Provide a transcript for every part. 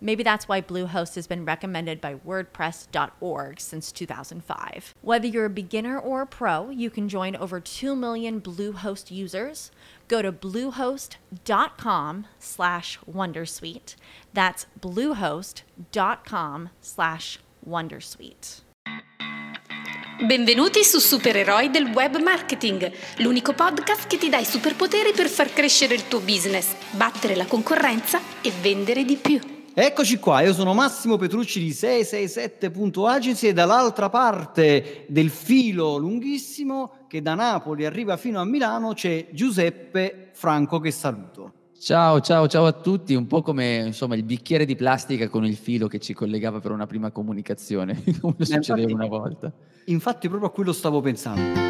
Maybe that's why Bluehost has been recommended by WordPress.org since 2005. Whether you're a beginner or a pro, you can join over 2 million Bluehost users. Go to bluehost.com/wondersuite. That's bluehost.com/wondersuite. Benvenuti su Supereroi del Web Marketing, l'unico podcast che ti dà i superpoteri per far crescere il tuo business, battere la concorrenza e vendere di più. Eccoci qua, io sono Massimo Petrucci di 667.agency e dall'altra parte del filo lunghissimo che da Napoli arriva fino a Milano c'è Giuseppe Franco, che saluto. Ciao a tutti, un po' come il bicchiere di plastica con il filo che ci collegava per una prima comunicazione, come succedeva una volta. Infatti proprio a quello stavo pensando.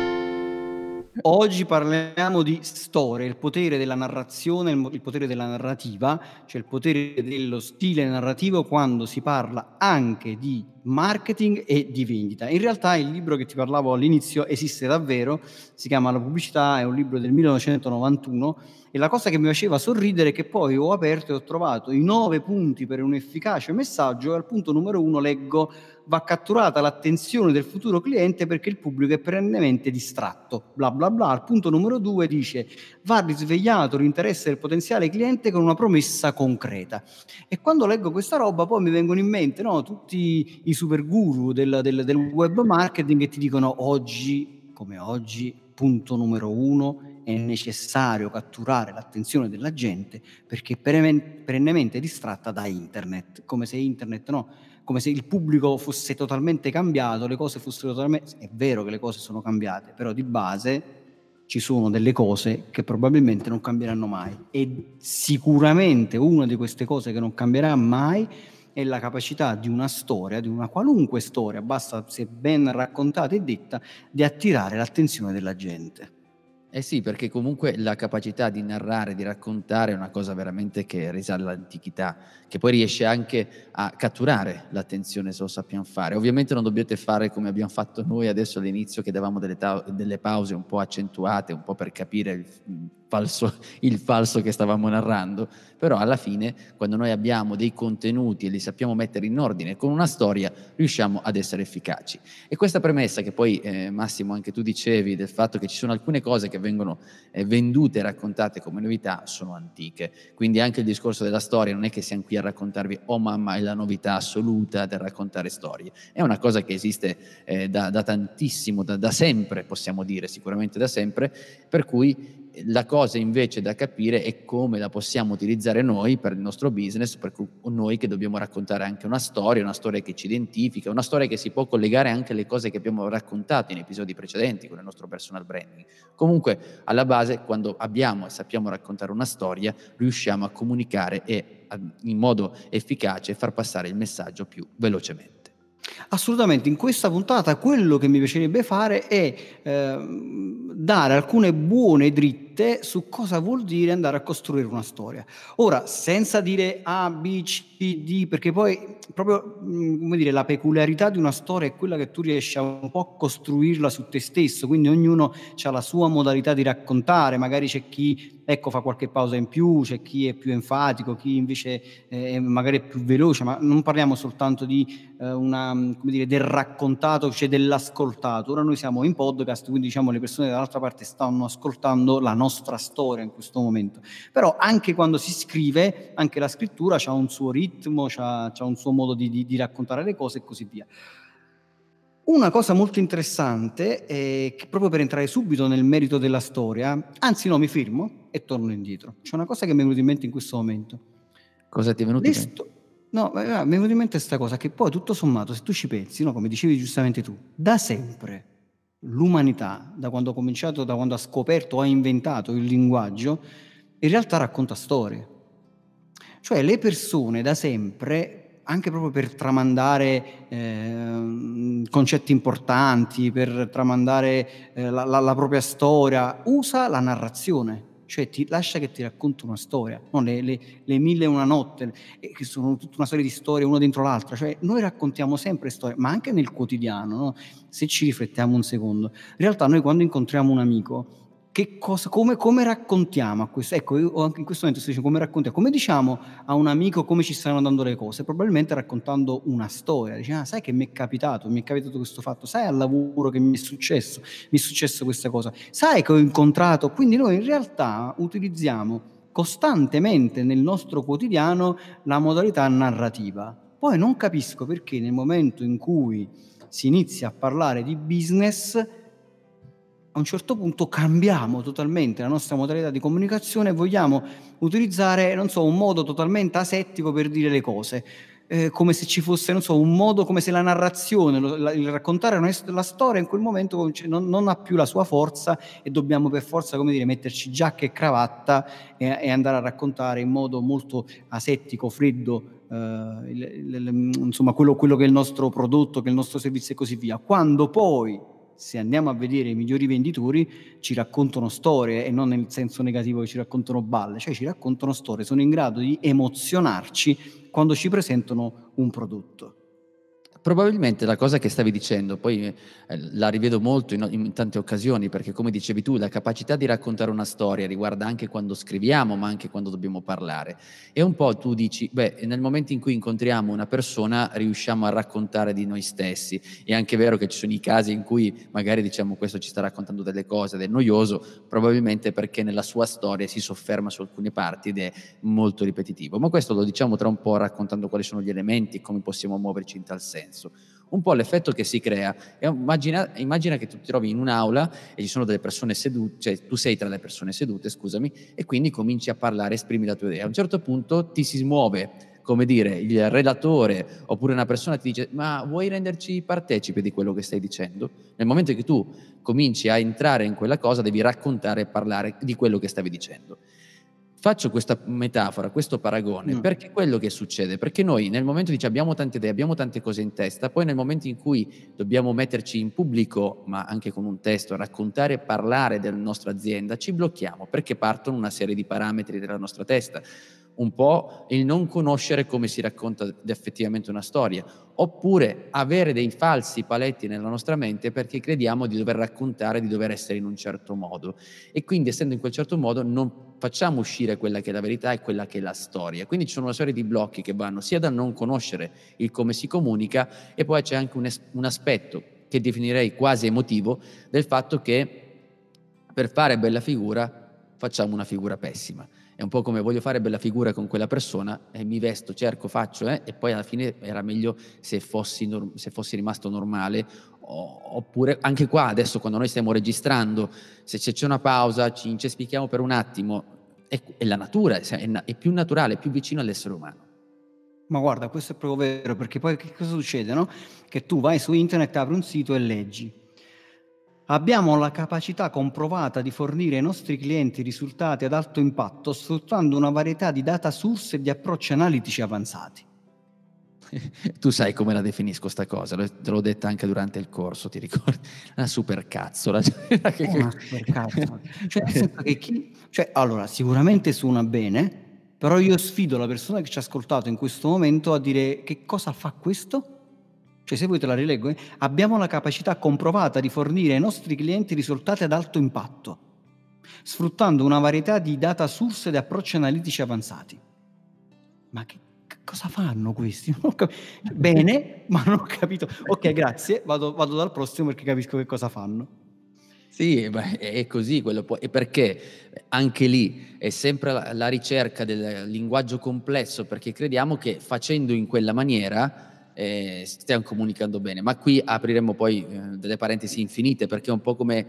Oggi parliamo di storia, il potere della narrazione, il potere della narrativa, cioè il potere dello stile narrativo quando si parla anche di marketing e di vendita. In realtà il libro che ti parlavo all'inizio esiste davvero, si chiama La pubblicità, è un libro del 1991 e la cosa che mi faceva sorridere è che poi ho aperto e ho trovato i 9 punti per un efficace messaggio e al punto numero 1 leggo: va catturata l'attenzione del futuro cliente perché il pubblico è perennemente distratto, bla bla bla. Al punto numero 2 dice: va risvegliato l'interesse del potenziale cliente con una promessa concreta. E quando leggo questa roba poi mi vengono in mente tutti i super guru del web marketing che ti dicono oggi come oggi, punto numero 1, è necessario catturare l'attenzione della gente perché perennemente distratta da internet, come se il pubblico fosse totalmente cambiato, le cose fossero totalmente... È vero che le cose sono cambiate, però di base ci sono delle cose che probabilmente non cambieranno mai, e sicuramente una di queste cose che non cambierà mai è la capacità di una storia, di una qualunque storia, basta se ben raccontata e detta, di attirare l'attenzione della gente. Eh sì, perché comunque la capacità di narrare, di raccontare è una cosa veramente che risale all'antichità, che poi riesce anche a catturare l'attenzione se lo sappiamo fare. Ovviamente non dobbiate fare come abbiamo fatto noi adesso all'inizio, che davamo delle pause un po' accentuate, un po' per capire il falso che stavamo narrando, però alla fine quando noi abbiamo dei contenuti e li sappiamo mettere in ordine con una storia riusciamo ad essere efficaci. E questa premessa che poi Massimo anche tu dicevi del fatto che ci sono alcune cose che vengono vendute e raccontate come novità sono antiche, quindi anche il discorso della storia non è che siamo qui a raccontarvi oh mamma è la novità assoluta del raccontare storie, è una cosa che esiste da tantissimo, da sempre possiamo dire, sicuramente da sempre, per cui la cosa invece da capire è come la possiamo utilizzare noi per il nostro business, per noi che dobbiamo raccontare anche una storia che ci identifica, una storia che si può collegare anche alle cose che abbiamo raccontato in episodi precedenti con il nostro personal branding. Comunque alla base quando abbiamo e sappiamo raccontare una storia riusciamo a comunicare e in modo efficace far passare il messaggio più velocemente. Assolutamente, in questa puntata quello che mi piacerebbe fare è dare alcune buone dritte su cosa vuol dire andare a costruire una storia. Ora, senza dire A, B, C, D, perché poi proprio la peculiarità di una storia è quella che tu riesci a un po' a costruirla su te stesso, quindi ognuno ha la sua modalità di raccontare, magari c'è chi fa qualche pausa in più, c'è chi è più enfatico, chi invece magari è più veloce, ma non parliamo soltanto di del raccontato, cioè dell'ascoltato. Ora noi siamo in podcast, quindi le persone dall'altra parte stanno ascoltando la nostra storia in questo momento, però anche quando si scrive, anche la scrittura ha un suo ritmo, ha un suo modo di raccontare le cose e così via. Una cosa molto interessante è che proprio per entrare subito nel merito della storia, anzi no, mi fermo e torno indietro. C'è una cosa che mi è venuta in mente in questo momento. Cosa ti è venuto in mente? No, mi è venuta in mente questa cosa, che poi tutto sommato, se tu ci pensi, no, come dicevi giustamente tu, da sempre l'umanità, da quando ha cominciato, da quando ha scoperto, ha inventato il linguaggio, in realtà racconta storie. Cioè le persone da sempre, anche proprio per tramandare concetti importanti, per tramandare la propria storia, usa la narrazione. Cioè ti lascia che ti racconti una storia, no? le mille e una notte, che sono tutta una serie di storie una dentro l'altra. Cioè noi raccontiamo sempre storie, ma anche nel quotidiano, no? Se ci riflettiamo un secondo, in realtà noi quando incontriamo un amico, che cosa, come raccontiamo a questo? Ecco, io anche in questo momento, come raccontiamo, come diciamo a un amico come ci stanno andando le cose? Probabilmente raccontando una storia. Dice, sai che mi è capitato questo fatto, sai al lavoro che mi è successo questa cosa, sai che ho incontrato. Quindi noi in realtà utilizziamo costantemente nel nostro quotidiano la modalità narrativa. Poi non capisco perché nel momento in cui si inizia a parlare di business, a un certo punto cambiamo totalmente la nostra modalità di comunicazione e vogliamo utilizzare, non so, un modo totalmente asettico per dire le cose, come se ci fosse, non so, un modo, come se la narrazione, il raccontare la storia in quel momento non ha più la sua forza e dobbiamo per forza, come dire, metterci giacca e cravatta e andare a raccontare in modo molto asettico, freddo, insomma, quello che è il nostro prodotto, che è il nostro servizio e così via. Quando poi, se andiamo a vedere i migliori venditori, ci raccontano storie, e non nel senso negativo che ci raccontano balle, cioè ci raccontano storie, sono in grado di emozionarci quando ci presentano un prodotto. Probabilmente la cosa che stavi dicendo, poi la rivedo molto in tante occasioni, perché come dicevi tu, la capacità di raccontare una storia riguarda anche quando scriviamo, ma anche quando dobbiamo parlare. E un po' tu dici, nel momento in cui incontriamo una persona riusciamo a raccontare di noi stessi. È anche vero che ci sono i casi in cui magari diciamo questo ci sta raccontando delle cose, del noioso, probabilmente perché nella sua storia si sofferma su alcune parti ed è molto ripetitivo. Ma questo lo diciamo tra un po', raccontando quali sono gli elementi, come possiamo muoverci in tal senso. Un po' l'effetto che si crea. Immagina che tu ti trovi in un'aula e ci sono delle persone sedute, cioè tu sei tra le persone sedute, scusami, e quindi cominci a parlare, esprimi la tua idea. A un certo punto ti si muove, come dire, il relatore oppure una persona ti dice, ma vuoi renderci partecipe di quello che stai dicendo? Nel momento che tu cominci a entrare in quella cosa devi raccontare e parlare di quello che stavi dicendo. Faccio questa metafora, questo paragone, perché quello che succede, perché noi nel momento dice abbiamo tante idee, abbiamo tante cose in testa, poi nel momento in cui dobbiamo metterci in pubblico, ma anche con un testo, raccontare e parlare della nostra azienda, ci blocchiamo, perché partono una serie di parametri della nostra testa. Un po' il non conoscere come si racconta effettivamente una storia, oppure avere dei falsi paletti nella nostra mente perché crediamo di dover raccontare, di dover essere in un certo modo, e quindi essendo in quel certo modo non facciamo uscire quella che è la verità e quella che è la storia. Quindi ci sono una serie di blocchi che vanno sia dal non conoscere il come si comunica, e poi c'è anche un aspetto che definirei quasi emotivo del fatto che per fare bella figura facciamo una figura pessima. È un po' come voglio fare bella figura con quella persona, mi vesto, cerco, faccio, e poi alla fine era meglio se fossi rimasto normale, oppure anche qua adesso quando noi stiamo registrando, se c'è una pausa, ci incespichiamo per un attimo, è la natura, è più naturale, è più vicino all'essere umano. Ma guarda, questo è proprio vero, perché poi che cosa succede, no? Che tu vai su internet, apri un sito e leggi. Abbiamo la capacità comprovata di fornire ai nostri clienti risultati ad alto impatto sfruttando una varietà di data source e di approcci analitici avanzati. Tu sai come la definisco sta cosa, te l'ho detta anche durante il corso, ti ricordi? Una supercazzola. Una supercazzola. Allora, sicuramente suona bene, però io sfido la persona che ci ha ascoltato in questo momento a dire che cosa fa questo? Cioè, se vuoi te la rileggo, abbiamo la capacità comprovata di fornire ai nostri clienti risultati ad alto impatto, sfruttando una varietà di data source ed approcci analitici avanzati. Ma che cosa fanno questi? Bene, ma non ho capito. Ok, grazie, vado dal prossimo perché capisco che cosa fanno. Sì, è così, e perché anche lì è sempre la ricerca del linguaggio complesso, perché crediamo che facendo in quella maniera stiamo comunicando bene. Ma qui apriremo poi delle parentesi infinite, perché è un po' come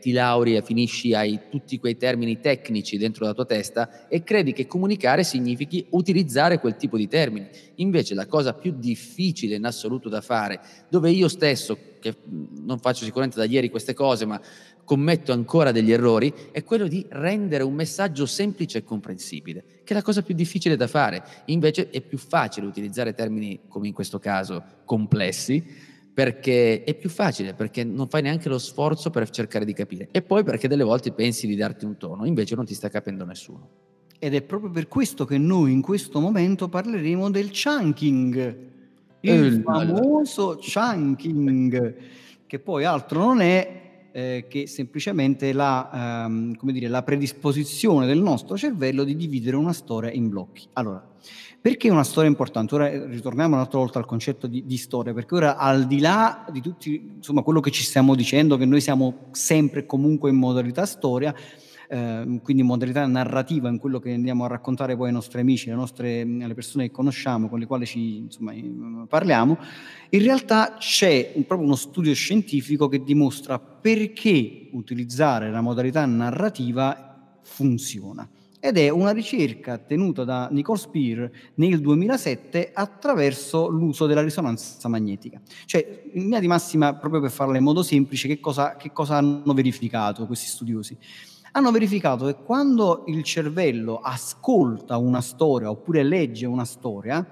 ti lauri e finisci, hai tutti quei termini tecnici dentro la tua testa e credi che comunicare significhi utilizzare quel tipo di termini. Invece la cosa più difficile in assoluto da fare, dove io stesso, che non faccio sicuramente da ieri queste cose, ma commetto ancora degli errori, è quello di rendere un messaggio semplice e comprensibile, che è la cosa più difficile da fare. Invece è più facile utilizzare termini, come in questo caso, complessi, perché è più facile, perché non fai neanche lo sforzo per cercare di capire, e poi perché delle volte pensi di darti un tono, invece non ti sta capendo nessuno. Ed è proprio per questo che noi in questo momento parleremo del chunking, il famoso chunking, che poi altro non è che semplicemente la, come dire, la predisposizione del nostro cervello di dividere una storia in blocchi. Allora, perché una storia è importante? Ora ritorniamo un'altra volta al concetto di storia, perché ora, al di là di tutti, insomma, quello che ci stiamo dicendo, che noi siamo sempre e comunque in modalità storia, quindi in modalità narrativa, in quello che andiamo a raccontare poi ai nostri amici, alle persone che conosciamo, con le quali ci, insomma, parliamo, in realtà c'è proprio uno studio scientifico che dimostra perché utilizzare la modalità narrativa funziona, ed è una ricerca tenuta da Nicole Speer nel 2007 attraverso l'uso della risonanza magnetica. Cioè, in linea di massima, proprio per farla in modo semplice, che cosa hanno verificato questi studiosi? Hanno verificato che quando il cervello ascolta una storia oppure legge una storia,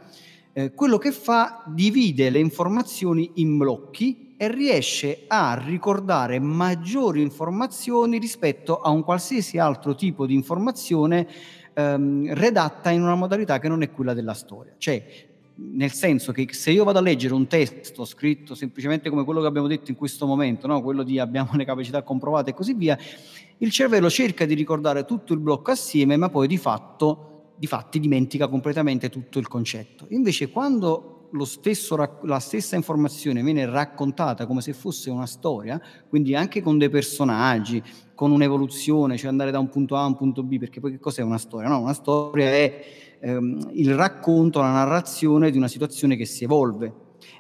quello che fa, divide le informazioni in blocchi e riesce a ricordare maggiori informazioni rispetto a un qualsiasi altro tipo di informazione redatta in una modalità che non è quella della storia. Cioè, nel senso che se io vado a leggere un testo scritto semplicemente come quello che abbiamo detto in questo momento, no? Quello di abbiamo le capacità comprovate e così via, il cervello cerca di ricordare tutto il blocco assieme, ma poi di fatti dimentica completamente tutto il concetto. Invece quando la stessa informazione viene raccontata come se fosse una storia, quindi anche con dei personaggi, con un'evoluzione, cioè andare da un punto A a un punto B, perché poi che cos'è una storia? No, una storia è il racconto, la narrazione di una situazione che si evolve.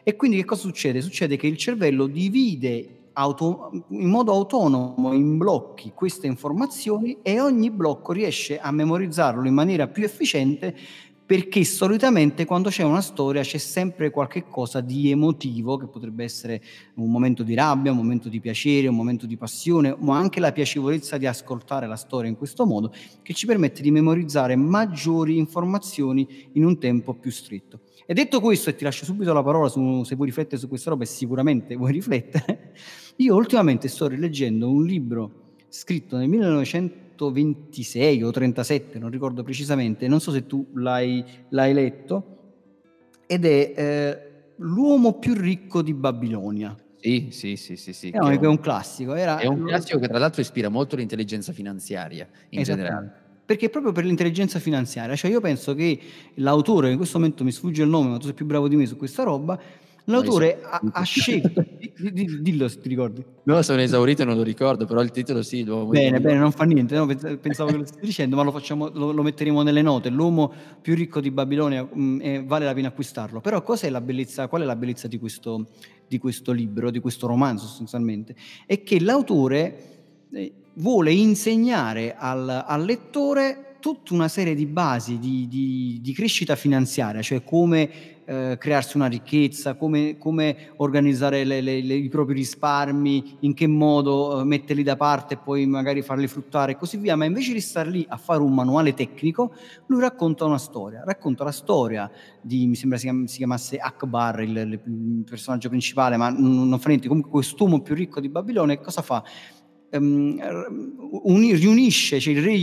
E quindi che cosa succede? Succede che il cervello divide in modo autonomo in blocchi queste informazioni, e ogni blocco riesce a memorizzarlo in maniera più efficiente, perché solitamente quando c'è una storia c'è sempre qualche cosa di emotivo, che potrebbe essere un momento di rabbia, un momento di piacere, un momento di passione, ma anche la piacevolezza di ascoltare la storia in questo modo, che ci permette di memorizzare maggiori informazioni in un tempo più stretto. E detto questo, e ti lascio subito la parola se vuoi riflettere su questa roba, e sicuramente vuoi riflettere, io ultimamente sto rileggendo un libro scritto nel 1926 o 37, non ricordo precisamente, non so se tu l'hai letto, ed è L'uomo più ricco di Babilonia. Sì. No, è un classico. È un classico che tra l'altro ispira molto l'intelligenza finanziaria in generale. Perché proprio per l'intelligenza finanziaria, cioè io penso che l'autore, in questo momento mi sfugge il nome, ma tu sei più bravo di me su questa roba, l'autore ha scelto, dillo se ti ricordi. No, sono esaurito e non lo ricordo, però il titolo sì. Bene, non fa niente, no? Pensavo che lo stessi dicendo, ma lo metteremo nelle note. L'uomo più ricco di Babilonia, vale la pena acquistarlo. Però cos'è la bellezza, qual è la bellezza di questo libro, di questo romanzo sostanzialmente? È che l'autore vuole insegnare al lettore tutta una serie di basi di crescita finanziaria, cioè come crearsi una ricchezza, come organizzare i propri risparmi, in che modo metterli da parte e poi magari farli fruttare e così via. Ma invece di star lì a fare un manuale tecnico, lui racconta una storia, racconta la storia di, mi sembra si chiamasse Akbar il personaggio principale, ma non fa niente. Comunque quest'uomo più ricco di Babilonia cosa fa? Riunisce, cioè il re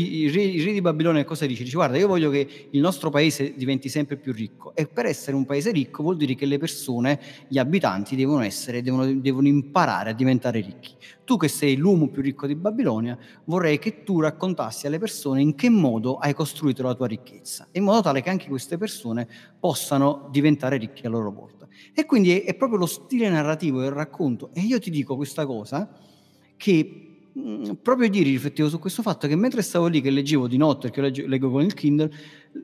di Babilonia cosa dice? Dice: guarda, io voglio che il nostro paese diventi sempre più ricco, e per essere un paese ricco vuol dire che le persone, gli abitanti devono imparare a diventare ricchi. Tu che sei l'uomo più ricco di Babilonia, vorrei che tu raccontassi alle persone in che modo hai costruito la tua ricchezza, in modo tale che anche queste persone possano diventare ricche a loro volta. E quindi è proprio lo stile narrativo del racconto. E io ti dico questa cosa, che proprio ieri riflettevo su questo fatto, che mentre stavo lì che leggevo di notte, perché leggo con il Kindle,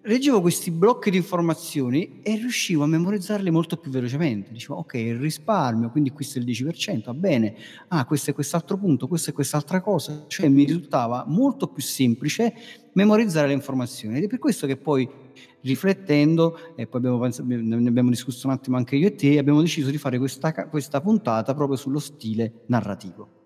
leggevo questi blocchi di informazioni e riuscivo a memorizzarle molto più velocemente. Dicevo, ok, il risparmio, quindi questo è il 10%, va bene, ah, questo è quest'altro punto, questa è quest'altra cosa, cioè mi risultava molto più semplice memorizzare le informazioni. Ed è per questo che poi, riflettendo, e poi ne abbiamo discusso un attimo anche io e te, abbiamo deciso di fare questa puntata proprio sullo stile narrativo.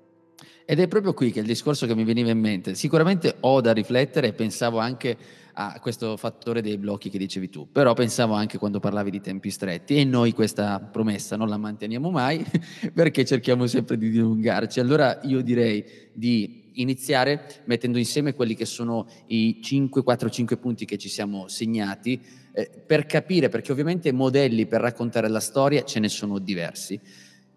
Ed è proprio qui che il discorso che mi veniva in mente, sicuramente ho da riflettere, e pensavo anche a questo fattore dei blocchi che dicevi tu, però pensavo anche quando parlavi di tempi stretti, e noi questa promessa non la manteniamo mai perché cerchiamo sempre di dilungarci. Allora io direi di iniziare mettendo insieme quelli che sono i 5 punti che ci siamo segnati, per capire, perché ovviamente modelli per raccontare la storia ce ne sono diversi.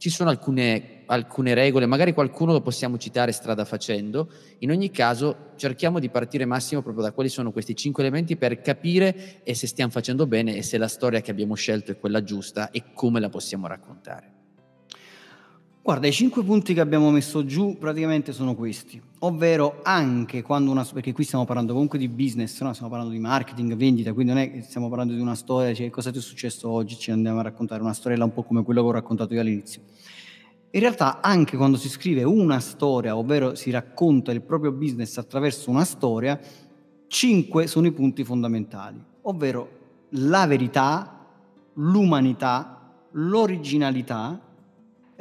Ci sono alcune regole, magari qualcuno lo possiamo citare strada facendo. In ogni caso cerchiamo di partire, Massimo, proprio da quali sono questi 5 elementi per capire e se stiamo facendo bene e se la storia che abbiamo scelto è quella giusta e come la possiamo raccontare. Guarda, i 5 punti che abbiamo messo giù praticamente sono questi, ovvero anche quando perché qui stiamo parlando comunque di business, no? Stiamo parlando di marketing, vendita, quindi non è che stiamo parlando di una storia, cioè cosa ti è successo oggi, ci andiamo a raccontare una storiella un po' come quella che ho raccontato io all'inizio. In realtà anche quando si scrive una storia, ovvero si racconta il proprio business attraverso una storia, 5 sono i punti fondamentali, ovvero la verità, l'umanità, l'originalità,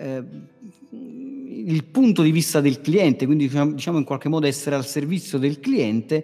il punto di vista del cliente, quindi diciamo in qualche modo essere al servizio del cliente,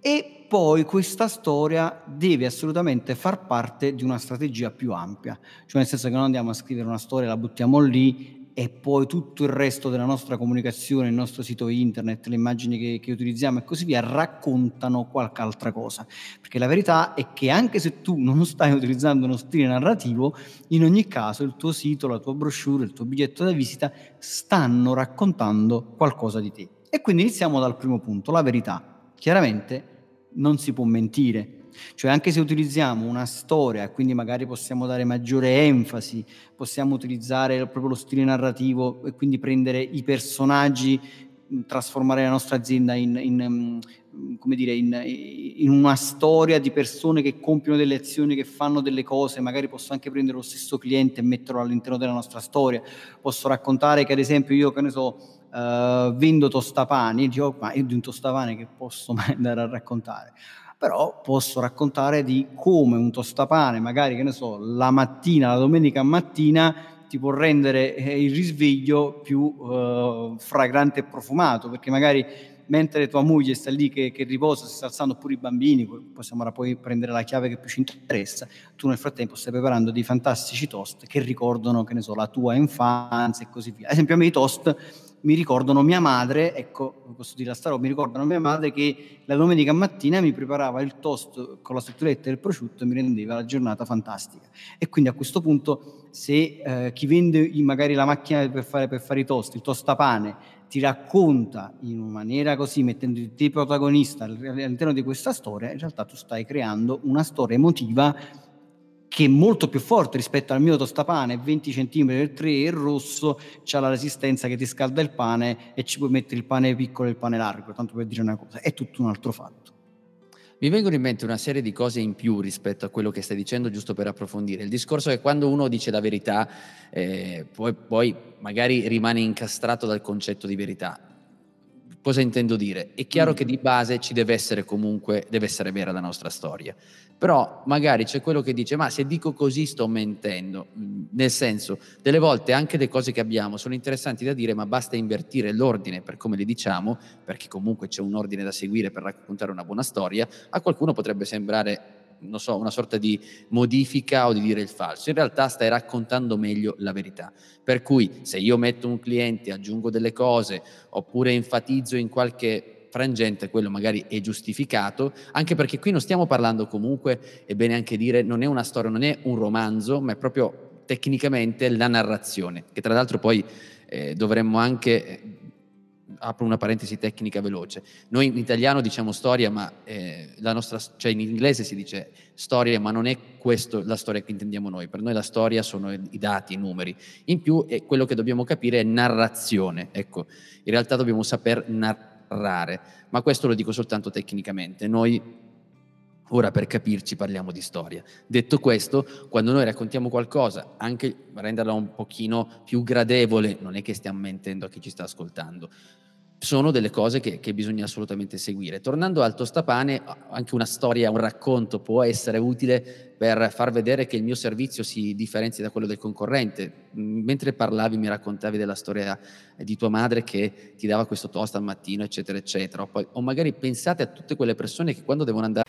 e poi questa storia deve assolutamente far parte di una strategia più ampia, cioè nel senso che non andiamo a scrivere una storia, la buttiamo lì e poi tutto il resto della nostra comunicazione, il nostro sito internet, le immagini che utilizziamo e così via raccontano qualche altra cosa, perché la verità è che anche se tu non stai utilizzando uno stile narrativo, in ogni caso il tuo sito, la tua brochure, il tuo biglietto da visita stanno raccontando qualcosa di te. E quindi iniziamo dal primo punto, la verità. Chiaramente non si può mentire. Cioè anche se utilizziamo una storia, quindi magari possiamo dare maggiore enfasi, possiamo utilizzare proprio lo stile narrativo e quindi prendere i personaggi, trasformare la nostra azienda in una storia di persone che compiono delle azioni, che fanno delle cose. Magari posso anche prendere lo stesso cliente e metterlo all'interno della nostra storia. Posso raccontare che ad esempio io, che ne so, vendo tostapani, dico, ma io di un tostapane che posso mai andare a raccontare? Però posso raccontare di come un tostapane, magari, che ne so, la domenica mattina, ti può rendere il risveglio più fragrante e profumato, perché magari mentre tua moglie sta lì che riposa, si sta alzando, pure i bambini, possiamo poi prendere la chiave che più ci interessa, tu nel frattempo stai preparando dei fantastici toast che ricordano, che ne so, la tua infanzia e così via. Ad esempio a me i toast mi ricordano mia madre, ecco, posso dire la storia, mi ricordano mia madre che la domenica mattina mi preparava il toast con la strutturetta e il prosciutto e mi rendeva la giornata fantastica. E quindi a questo punto, se chi vende magari la macchina per fare i toast, il tostapane, ti racconta in una maniera così, mettendo te protagonista all'interno di questa storia, in realtà tu stai creando una storia emotiva che è molto più forte rispetto al mio tostapane, 20 cm per 3, è rosso, c'ha la resistenza che ti scalda il pane e ci puoi mettere il pane piccolo e il pane largo, tanto per dire una cosa, è tutto un altro fatto. Mi vengono in mente una serie di cose in più rispetto a quello che stai dicendo, giusto per approfondire. Il discorso è che quando uno dice la verità, poi magari rimane incastrato dal concetto di verità. Cosa intendo dire? È chiaro che di base ci deve essere vera la nostra storia, però magari c'è quello che dice, ma se dico così sto mentendo, nel senso, delle volte anche le cose che abbiamo sono interessanti da dire, ma basta invertire l'ordine per come le diciamo, perché comunque c'è un ordine da seguire per raccontare una buona storia. A qualcuno potrebbe sembrare, non so, una sorta di modifica o di dire il falso. In realtà stai raccontando meglio la verità, per cui se io metto un cliente, aggiungo delle cose oppure enfatizzo in qualche frangente, quello magari è giustificato, anche perché qui non stiamo parlando, comunque è bene anche dire, non è una storia, non è un romanzo, ma è proprio tecnicamente la narrazione, che tra l'altro poi dovremmo anche apro una parentesi tecnica veloce. Noi in italiano diciamo storia, ma la nostra, cioè in inglese si dice storia, ma non è questo la storia che intendiamo noi. Per noi la storia sono i dati, i numeri. In più quello che dobbiamo capire è narrazione. Ecco, in realtà dobbiamo saper narrare, ma questo lo dico soltanto tecnicamente. Noi ora, per capirci, parliamo di storia. Detto questo, quando noi raccontiamo qualcosa, anche renderla un pochino più gradevole, non è che stiamo mentendo a chi ci sta ascoltando, sono delle cose che bisogna assolutamente seguire. Tornando al tostapane, anche una storia, un racconto può essere utile per far vedere che il mio servizio si differenzi da quello del concorrente. Mentre parlavi mi raccontavi della storia di tua madre che ti dava questo toast al mattino, eccetera, eccetera. O magari pensate a tutte quelle persone che quando devono andare...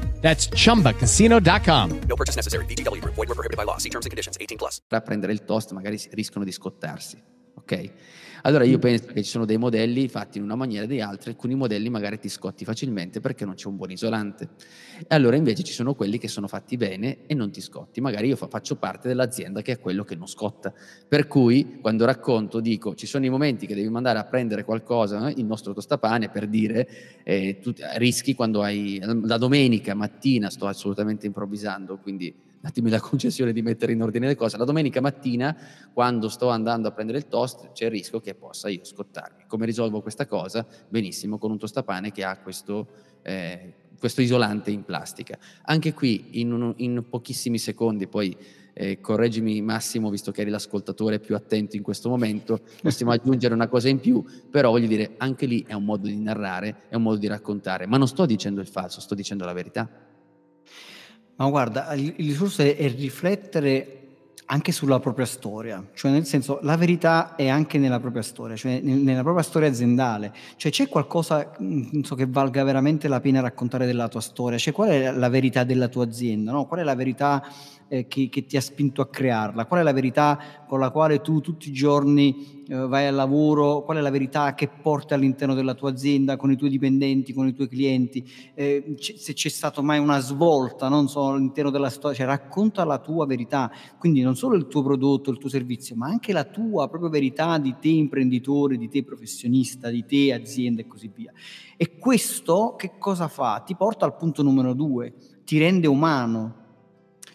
That's chumbacasino.com. No purchase necessary. VGW Group. Void where prohibited by law. See terms and conditions 18+. Per prendere il toast magari rischiano di scottarsi. Ok? Allora io penso che ci sono dei modelli fatti in una maniera o di altre, alcuni modelli magari ti scotti facilmente perché non c'è un buon isolante. E allora invece ci sono quelli che sono fatti bene e non ti scotti. Magari io faccio parte dell'azienda che è quello che non scotta. Per cui quando racconto dico ci sono i momenti che devi mandare a prendere qualcosa, il nostro tostapane per dire, tu rischi quando hai la domenica mattina, sto assolutamente improvvisando, quindi datemi la concessione di mettere in ordine le cose. La domenica mattina, quando sto andando a prendere il toast, c'è il rischio che possa io scottarmi. Come risolvo questa cosa? Benissimo, con un tostapane che ha questo isolante in plastica. Anche qui, in pochissimi secondi, poi correggimi Massimo, visto che eri l'ascoltatore più attento in questo momento, possiamo aggiungere una cosa in più, però voglio dire, anche lì è un modo di narrare, è un modo di raccontare, ma non sto dicendo il falso, sto dicendo la verità. Ma guarda, il discorso è riflettere anche sulla propria storia, cioè nel senso la verità è anche nella propria storia, cioè nella propria storia aziendale, cioè c'è qualcosa che valga veramente la pena raccontare della tua storia, cioè qual è la verità della tua azienda, no? Qual è la verità che ti ha spinto a crearla, qual è la verità con la quale tu tutti i giorni vai al lavoro, qual è la verità che porti all'interno della tua azienda, con i tuoi dipendenti, con i tuoi clienti, se c'è stato mai una svolta, non so, all'interno della storia, cioè racconta la tua verità, quindi non solo il tuo prodotto, il tuo servizio, ma anche la tua propria verità di te imprenditore, di te professionista, di te azienda e così via. E questo che cosa fa? Ti porta al punto numero 2, ti rende umano,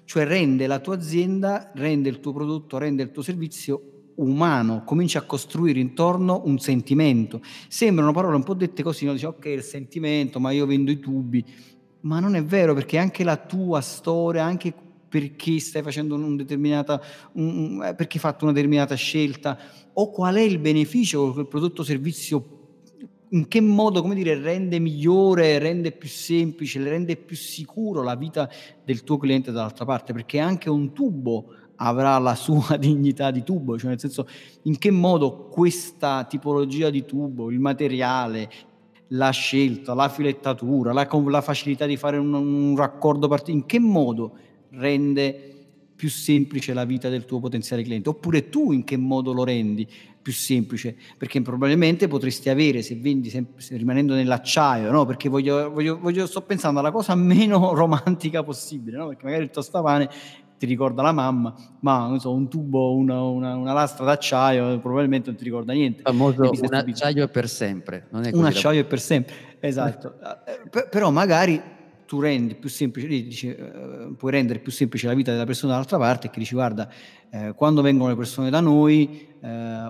cioè rende la tua azienda, rende il tuo prodotto, rende il tuo servizio umano, comincia a costruire intorno un sentimento. Sembrano parole un po' dette così, no? Dici ok, il sentimento, ma io vendo i tubi, ma non è vero, perché anche la tua storia, anche perché stai facendo perché hai fatto una determinata scelta, o qual è il beneficio che quel prodotto o servizio, in che modo, come dire, rende migliore, rende più semplice, rende più sicuro la vita del tuo cliente dall'altra parte, perché anche un tubo avrà la sua dignità di tubo, cioè nel senso in che modo questa tipologia di tubo, il materiale, la scelta, la filettatura, la facilità di fare un raccordo in che modo rende più semplice la vita del tuo potenziale cliente, oppure tu in che modo lo rendi. più semplice, perché probabilmente potresti avere, se vendi rimanendo nell'acciaio, no? Perché sto pensando alla cosa meno romantica possibile, no? Perché magari il tostapane ti ricorda la mamma, ma non so, un tubo, una lastra d'acciaio probabilmente non ti ricorda niente. Famoso, un acciaio è per sempre, non è così, un acciaio è per sempre, esatto. Però magari tu rendi più semplice, puoi rendere più semplice la vita della persona dall'altra parte, che dici: guarda, quando vengono le persone da noi,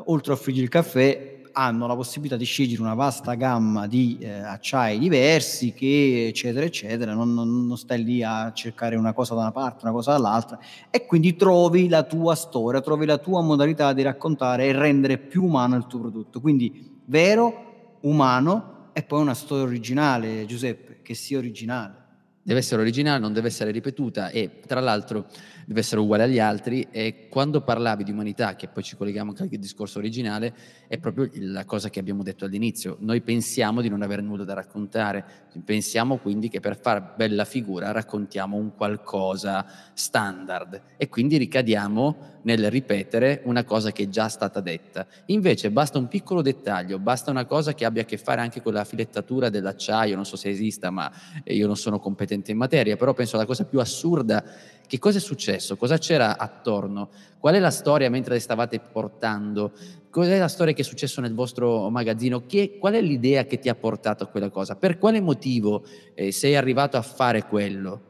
oltre a offrirgli il caffè, hanno la possibilità di scegliere una vasta gamma di acciai diversi, che eccetera eccetera, non stai lì a cercare una cosa da una parte, una cosa dall'altra, e quindi trovi la tua storia, trovi la tua modalità di raccontare e rendere più umano il tuo prodotto. Quindi vero, umano, e poi una storia originale, Giuseppe, che sia originale. Deve essere originale, non deve essere ripetuta, e tra l'altro deve essere uguale agli altri. E quando parlavi di umanità, che poi ci colleghiamo anche al discorso originale, è proprio la cosa che abbiamo detto all'inizio: noi pensiamo di non avere nulla da raccontare, pensiamo quindi che per far bella figura raccontiamo un qualcosa standard, e quindi ricadiamo nel ripetere una cosa che è già stata detta. Invece basta un piccolo dettaglio, basta una cosa che abbia a che fare anche con la filettatura dell'acciaio, non so se esista, ma io non sono competente in materia, però penso alla cosa più assurda: che cosa è successo, cosa c'era attorno, qual è la storia mentre le stavate portando, qual è la storia che è successo nel vostro magazzino, qual è l'idea che ti ha portato a quella cosa, per quale motivo sei arrivato a fare quello.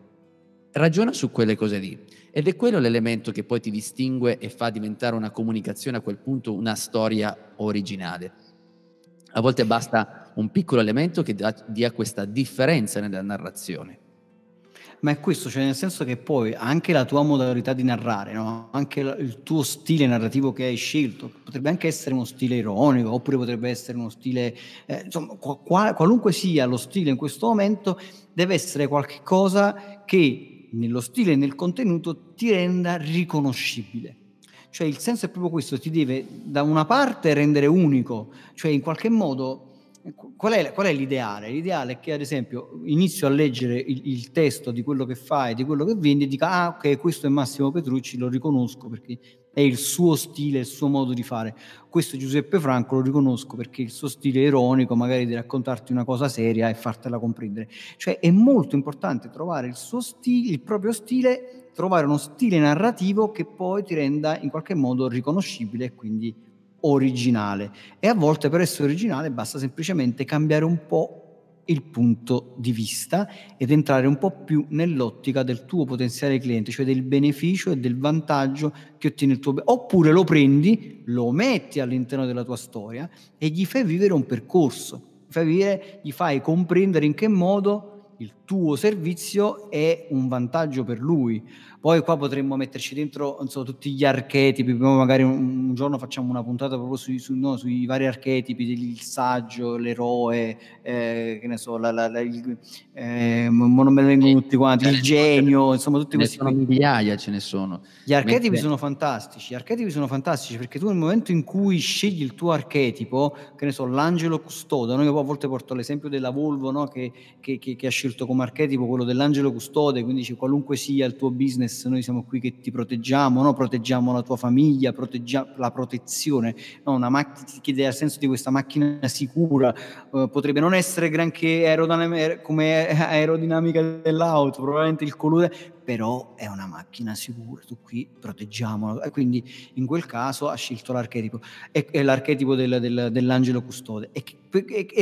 Ragiona su quelle cose lì, ed è quello l'elemento che poi ti distingue e fa diventare una comunicazione, a quel punto, una storia originale. A volte basta un piccolo elemento che dia questa differenza nella narrazione. Ma è questo, cioè, nel senso che poi anche la tua modalità di narrare, no? Anche il tuo stile narrativo che hai scelto, potrebbe anche essere uno stile ironico, oppure potrebbe essere uno stile, insomma, qualunque sia lo stile in questo momento, deve essere qualcosa che nello stile e nel contenuto ti renda riconoscibile. Cioè il senso è proprio questo: ti deve da una parte rendere unico, cioè in qualche modo... Qual è l'ideale? L'ideale è che, ad esempio, inizio a leggere il testo di quello che fai, di quello che vendi, e dica: ah, ok, questo è Massimo Petrucci, lo riconosco perché è il suo stile, il suo modo di fare. Questo è Giuseppe Franco, lo riconosco perché il suo stile è ironico, magari di raccontarti una cosa seria e fartela comprendere. Cioè è molto importante trovare il proprio stile, trovare uno stile narrativo che poi ti renda in qualche modo riconoscibile e quindi originale. E a volte per essere originale basta semplicemente cambiare un po' il punto di vista ed entrare un po' più nell'ottica del tuo potenziale cliente, cioè del beneficio e del vantaggio che ottiene il tuo, oppure lo prendi, lo metti all'interno della tua storia e gli fai vivere un percorso, gli fai comprendere in che modo il tuo servizio è un vantaggio per lui. Poi qua potremmo metterci dentro, non so, tutti gli archetipi. Magari un giorno facciamo una puntata proprio sui vari archetipi, il saggio, l'eroe, che ne so, non me ne vengono tutti quanti, il genio, insomma tutti questi. Sono migliaia, ce ne sono. Gli archetipi sono fantastici, perché tu nel momento in cui scegli il tuo archetipo, che ne so, l'angelo custode, noi a volte porto l'esempio della Volvo, no? che ha scelto come archetipo quello dell'angelo custode, quindi dice: qualunque sia il tuo business, noi siamo qui che ti proteggiamo, no? Proteggiamo la tua famiglia, la protezione, no? Una macchina che dà il senso di questa macchina sicura, potrebbe non essere granché come aerodinamica dell'auto, probabilmente il colore, però è una macchina sicura, tu qui proteggiamola. E quindi in quel caso ha scelto l'archetipo, è l'archetipo dell'angelo custode, e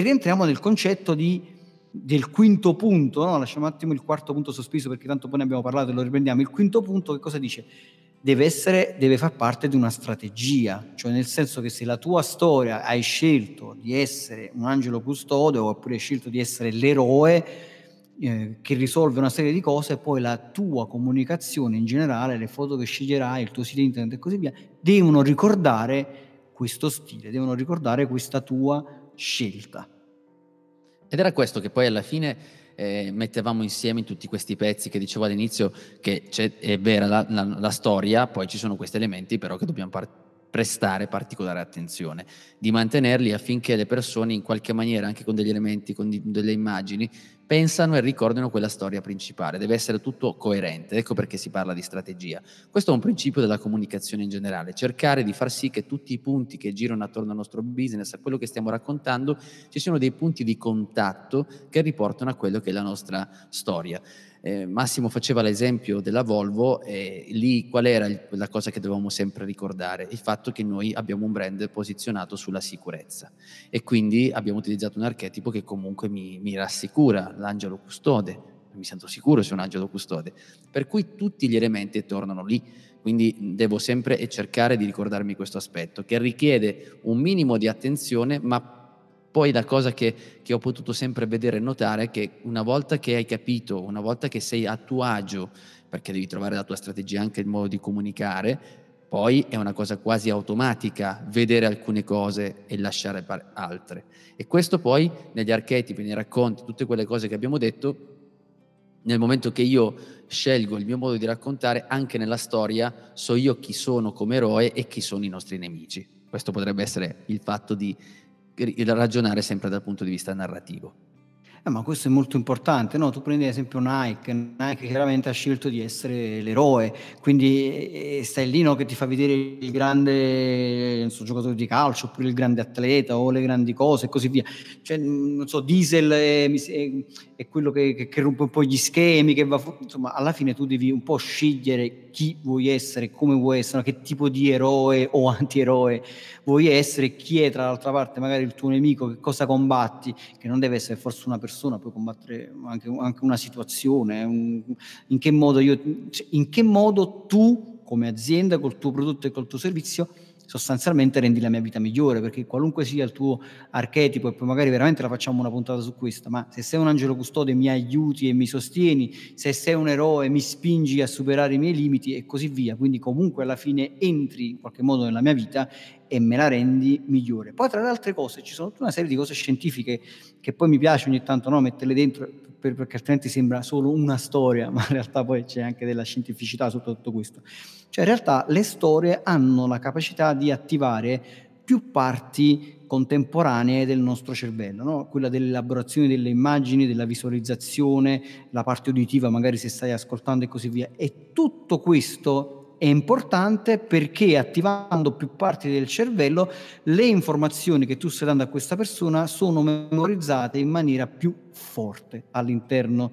rientriamo nel concetto del quinto punto, no? Lasciamo un attimo il quarto punto sospeso, perché tanto poi ne abbiamo parlato e lo riprendiamo. Il quinto punto che cosa dice? Deve far parte di una strategia, cioè nel senso che se la tua storia hai scelto di essere un angelo custode, oppure hai scelto di essere l'eroe che risolve una serie di cose, poi la tua comunicazione in generale, le foto che sceglierai, il tuo sito internet e così via, devono ricordare questo stile, devono ricordare questa tua scelta. Ed era questo che poi alla fine mettevamo insieme in tutti questi pezzi che dicevo all'inizio, che è vera la storia, poi ci sono questi elementi però che dobbiamo prestare particolare attenzione, di mantenerli affinché le persone in qualche maniera, anche con degli elementi, con delle immagini, pensano e ricordino quella storia principale. Deve essere tutto coerente, ecco perché si parla di strategia. Questo è un principio della comunicazione in generale, cercare di far sì che tutti i punti che girano attorno al nostro business, a quello che stiamo raccontando, ci siano dei punti di contatto che riportano a quello che è la nostra storia. Massimo faceva l'esempio della Volvo, e lì qual era la cosa che dovevamo sempre ricordare? Il fatto che noi abbiamo un brand posizionato sulla sicurezza, e quindi abbiamo utilizzato un archetipo che comunque mi rassicura, l'angelo custode. Mi sento sicuro se è un angelo custode, per cui tutti gli elementi tornano lì. Quindi devo sempre e cercare di ricordarmi questo aspetto, che richiede un minimo di attenzione, ma poi la cosa che ho potuto sempre vedere e notare è che una volta che hai capito, una volta che sei a tuo agio, perché devi trovare la tua strategia, anche il modo di comunicare, poi è una cosa quasi automatica vedere alcune cose e lasciare altre. E questo poi negli archetipi, nei racconti, tutte quelle cose che abbiamo detto, nel momento che io scelgo il mio modo di raccontare, anche nella storia so io chi sono come eroe e chi sono i nostri nemici. Questo potrebbe essere il fatto di ragionare sempre dal punto di vista narrativo. Ma questo è molto importante, no? Tu prendi ad esempio Nike chiaramente ha scelto di essere l'eroe, quindi stai lì, no? Che ti fa vedere il grande, non so, giocatore di calcio, oppure il grande atleta, o le grandi cose e così via. Cioè, non so, Diesel è quello che rompe un po' gli schemi, che va, insomma, alla fine tu devi un po' scegliere chi vuoi essere, come vuoi essere, che tipo di eroe o antieroe vuoi essere, chi è tra l'altra parte magari il tuo nemico, che cosa combatti, che non deve essere forse una persona, puoi combattere anche una situazione, in che modo tu come azienda, col tuo prodotto e col tuo servizio, sostanzialmente rendi la mia vita migliore. Perché qualunque sia il tuo archetipo, e poi magari veramente la facciamo una puntata su questa, ma se sei un angelo custode mi aiuti e mi sostieni, se sei un eroe mi spingi a superare i miei limiti e così via, quindi comunque alla fine entri in qualche modo nella mia vita e me la rendi migliore. Poi tra le altre cose ci sono tutta una serie di cose scientifiche che poi mi piace ogni tanto, no, metterle dentro, perché altrimenti sembra solo una storia, ma in realtà poi c'è anche della scientificità sotto tutto questo. Cioè in realtà le storie hanno la capacità di attivare più parti contemporanee del nostro cervello, no? Quella dell'elaborazione delle immagini, della visualizzazione, la parte uditiva magari se stai ascoltando e così via, e tutto questo è importante perché attivando più parti del cervello le informazioni che tu stai dando a questa persona sono memorizzate in maniera più forte all'interno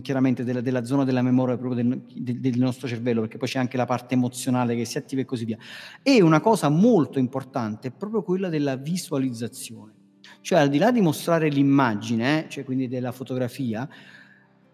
chiaramente della zona della memoria proprio del nostro cervello, perché poi c'è anche la parte emozionale che si attiva e così via. E una cosa molto importante è proprio quella della visualizzazione, cioè al di là di mostrare l'immagine, cioè quindi della fotografia,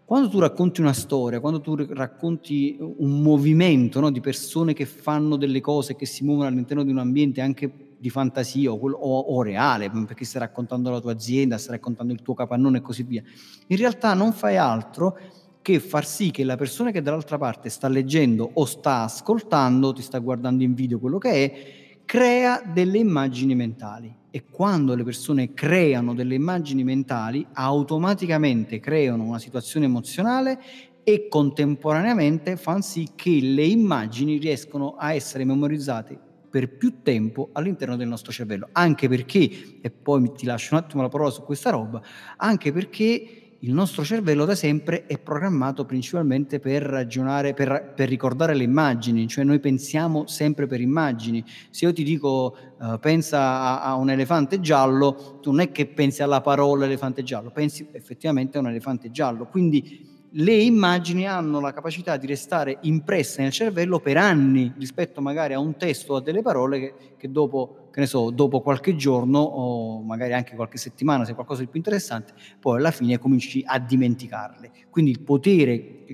quando tu racconti una storia, quando tu racconti un movimento, no, di persone che fanno delle cose, che si muovono all'interno di un ambiente anche di fantasia o reale, perché stai raccontando la tua azienda, stai raccontando il tuo capannone e così via, in realtà non fai altro che far sì che la persona che dall'altra parte sta leggendo o sta ascoltando, ti sta guardando in video, quello che è, crea delle immagini mentali. E quando le persone creano delle immagini mentali, automaticamente creano una situazione emozionale e contemporaneamente fanno sì che le immagini riescono a essere memorizzate per più tempo all'interno del nostro cervello. Anche perché, e poi ti lascio un attimo la parola su questa roba, anche perché il nostro cervello da sempre è programmato principalmente per ragionare, per ricordare le immagini, cioè noi pensiamo sempre per immagini. Se io ti dico pensa a un elefante giallo, tu non è che pensi alla parola elefante giallo, pensi effettivamente a un elefante giallo. Quindi le immagini hanno la capacità di restare impresse nel cervello per anni, rispetto magari a un testo o a delle parole che dopo, che ne so, dopo qualche giorno o magari anche qualche settimana, se è qualcosa di più interessante, poi alla fine cominci a dimenticarle. Quindi il potere,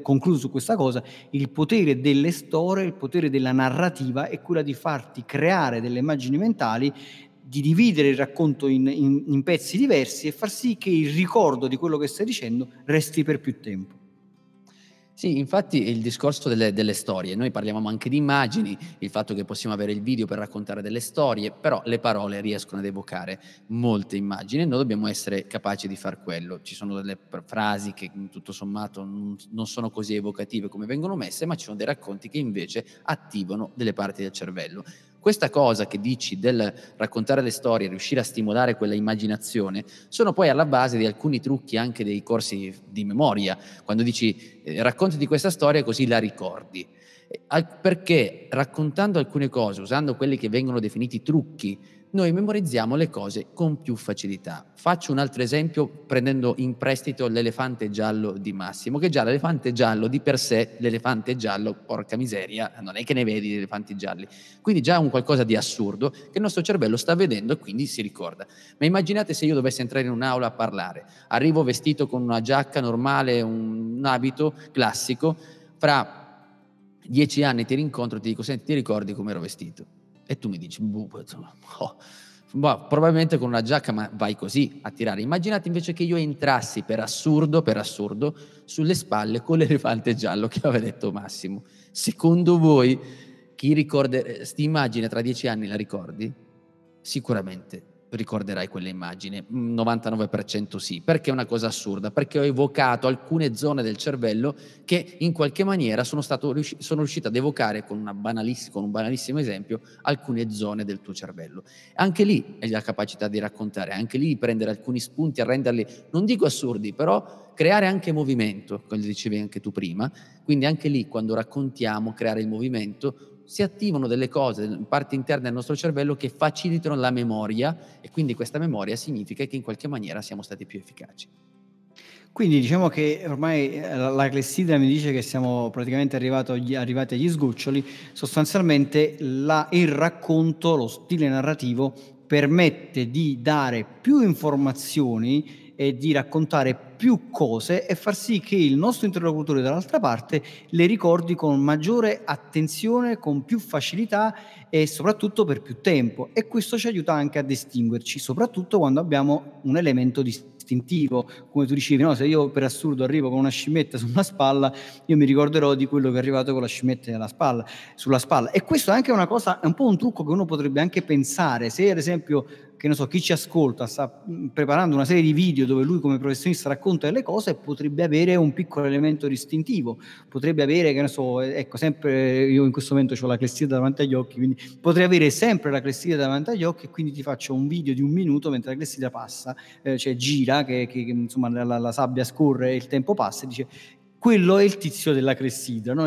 concluso su questa cosa, il potere delle storie, il potere della narrativa è quella di farti creare delle immagini mentali, di dividere il racconto in pezzi diversi e far sì che il ricordo di quello che stai dicendo resti per più tempo. Sì, infatti il discorso delle storie, noi parliamo anche di immagini, il fatto che possiamo avere il video per raccontare delle storie, però le parole riescono ad evocare molte immagini e noi dobbiamo essere capaci di far quello. Ci sono delle frasi che tutto sommato non sono così evocative come vengono messe, ma ci sono dei racconti che invece attivano delle parti del cervello. Questa cosa che dici del raccontare le storie, riuscire a stimolare quella immaginazione, sono poi alla base di alcuni trucchi anche dei corsi di memoria. Quando dici raccontati questa storia così la ricordi, perché raccontando alcune cose, usando quelli che vengono definiti trucchi, noi memorizziamo le cose con più facilità. Faccio un altro esempio prendendo in prestito l'elefante giallo di Massimo, che già l'elefante giallo di per sé, l'elefante giallo, porca miseria, non è che ne vedi gli elefanti gialli, quindi già un qualcosa di assurdo che il nostro cervello sta vedendo e quindi si ricorda. Ma immaginate se io dovessi entrare in un'aula a parlare, arrivo vestito con una giacca normale, un abito classico, fra 10 anni ti rincontro e ti dico: senti, ti ricordi come ero vestito? E tu mi dici, probabilmente con una giacca, ma vai così a tirare. Immaginate invece che io entrassi per assurdo, sulle spalle con l'elefante giallo che aveva detto Massimo. Secondo voi, chi ricorda questa immagine tra 10 anni la ricordi? Sicuramente ricorderai quell'immagine, 99% sì, perché è una cosa assurda, perché ho evocato alcune zone del cervello che in qualche maniera sono riuscito ad evocare con un banalissimo esempio alcune zone del tuo cervello. Anche lì è la capacità di raccontare, anche lì di prendere alcuni spunti e renderli, non dico assurdi, però creare anche movimento, come dicevi anche tu prima. Quindi anche lì, quando raccontiamo, creare il movimento, si attivano delle cose, parti interne del nostro cervello, che facilitano la memoria, e quindi questa memoria significa che in qualche maniera siamo stati più efficaci. Quindi diciamo che ormai la clessidra mi dice che siamo praticamente arrivati agli sgoccioli. Sostanzialmente il racconto, lo stile narrativo, permette di dare più informazioni e di raccontare più cose e far sì che il nostro interlocutore dall'altra parte le ricordi con maggiore attenzione, con più facilità e soprattutto per più tempo. E questo ci aiuta anche a distinguerci, soprattutto quando abbiamo un elemento distintivo. Come tu dicevi, no? Se io per assurdo arrivo con una scimmietta sulla spalla, io mi ricorderò di quello che è arrivato con la scimmietta sulla spalla. E questo è anche una cosa, è un po' un trucco che uno potrebbe anche pensare. Se ad esempio, che non so, chi ci ascolta sta preparando una serie di video dove lui come professionista racconta delle cose, potrebbe avere un piccolo elemento distintivo, potrebbe avere, che ne so, ecco, sempre io in questo momento ho la clessidra davanti agli occhi, quindi potrei avere sempre la clessidra davanti agli occhi e quindi ti faccio un video di 1 minuto mentre la clessidra passa, cioè gira, che insomma la sabbia scorre e il tempo passa, e dice: quello è il tizio della clessidra, no?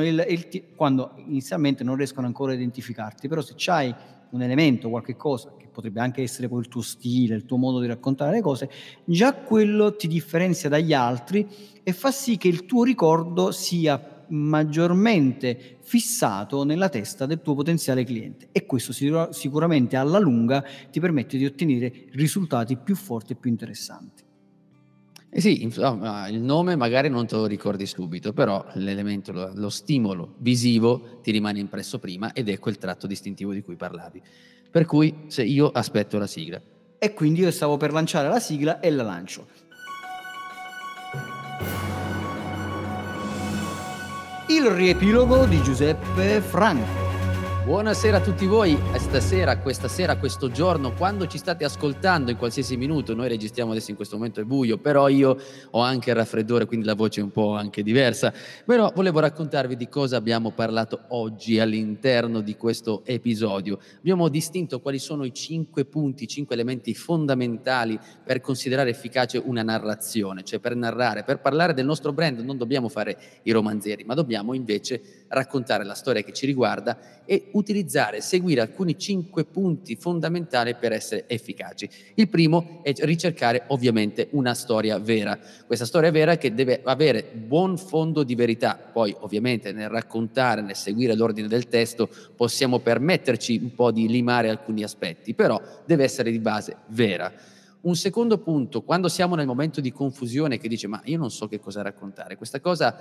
Quando inizialmente non riescono ancora a identificarti, però se c'hai un elemento, qualche cosa, che potrebbe anche essere poi il tuo stile, il tuo modo di raccontare le cose, già quello ti differenzia dagli altri e fa sì che il tuo ricordo sia maggiormente fissato nella testa del tuo potenziale cliente, e questo sicuramente alla lunga ti permette di ottenere risultati più forti e più interessanti. Eh sì, il nome magari non te lo ricordi subito, però l'elemento, lo stimolo visivo ti rimane impresso prima, ed è quel tratto distintivo di cui parlavi. Per cui se io aspetto la sigla. E quindi io stavo per lanciare la sigla e la lancio. Il riepilogo di Giuseppe Franco. Buonasera a tutti voi, questa sera, questo giorno, quando ci state ascoltando in qualsiasi minuto. Noi registriamo adesso, in questo momento è buio, però io ho anche il raffreddore, quindi la voce è un po' anche diversa. Però volevo raccontarvi di cosa abbiamo parlato oggi all'interno di questo episodio. Abbiamo distinto quali sono i 5 punti, 5 elementi fondamentali per considerare efficace una narrazione, cioè per narrare, per parlare del nostro brand non dobbiamo fare i romanzieri, ma dobbiamo invece raccontare la storia che ci riguarda e seguire alcuni 5 punti fondamentali per essere efficaci. Il primo è ricercare ovviamente una storia vera. Questa storia vera che deve avere buon fondo di verità. Poi ovviamente nel raccontare, nel seguire l'ordine del testo, possiamo permetterci un po' di limare alcuni aspetti, però deve essere di base vera. Un secondo punto, quando siamo nel momento di confusione, che dice ma io non so che cosa raccontare, questa cosa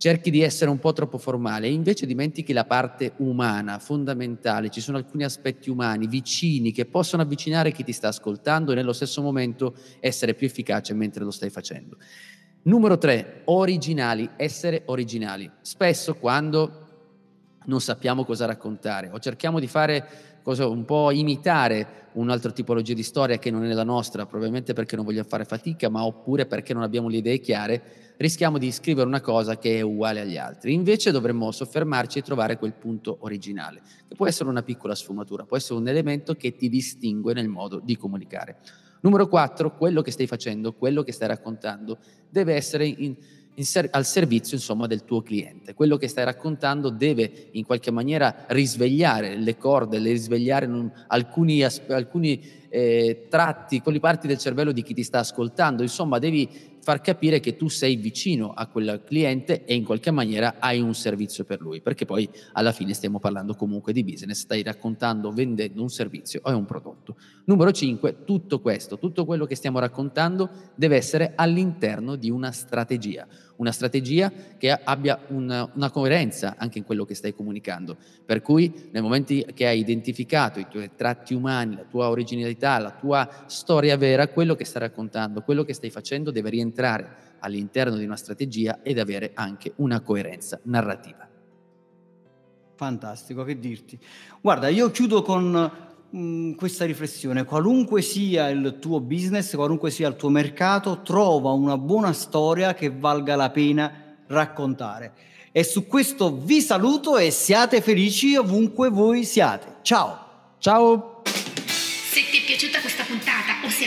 cerchi di essere un po' troppo formale e invece dimentichi la parte umana, fondamentale. Ci sono alcuni aspetti umani, vicini, che possono avvicinare chi ti sta ascoltando e nello stesso momento essere più efficace mentre lo stai facendo. Numero 3, originali, essere originali. Spesso quando non sappiamo cosa raccontare o cerchiamo di fare un po' imitare un'altra tipologia di storia che non è la nostra, probabilmente perché non vogliamo fare fatica, ma oppure perché non abbiamo le idee chiare, rischiamo di scrivere una cosa che è uguale agli altri. Invece dovremmo soffermarci e trovare quel punto originale, che può essere una piccola sfumatura, può essere un elemento che ti distingue nel modo di comunicare. Numero 4, quello che stai facendo, quello che stai raccontando deve essere al servizio, insomma, del tuo cliente. Quello che stai raccontando deve in qualche maniera risvegliare le corde, risvegliare alcuni tratti, quelle parti del cervello di chi ti sta ascoltando. Insomma, devi far capire che tu sei vicino a quel cliente e in qualche maniera hai un servizio per lui, perché poi alla fine stiamo parlando comunque di business, stai raccontando, vendendo un servizio o un prodotto. Numero 5, tutto questo, tutto quello che stiamo raccontando deve essere all'interno di una strategia che abbia una coerenza anche in quello che stai comunicando, per cui nel momento che hai identificato i tuoi tratti umani, la tua originalità, la tua storia vera, quello che stai raccontando, quello che stai facendo deve rientrare all'interno di una strategia ed avere anche una coerenza narrativa. Fantastico, che dirti. Guarda, io chiudo con questa riflessione: qualunque sia il tuo business, qualunque sia il tuo mercato, trova una buona storia che valga la pena raccontare. E su questo vi saluto e siate felici ovunque voi siate. Ciao! Ciao! Se ti è piaciuta questa puntata o se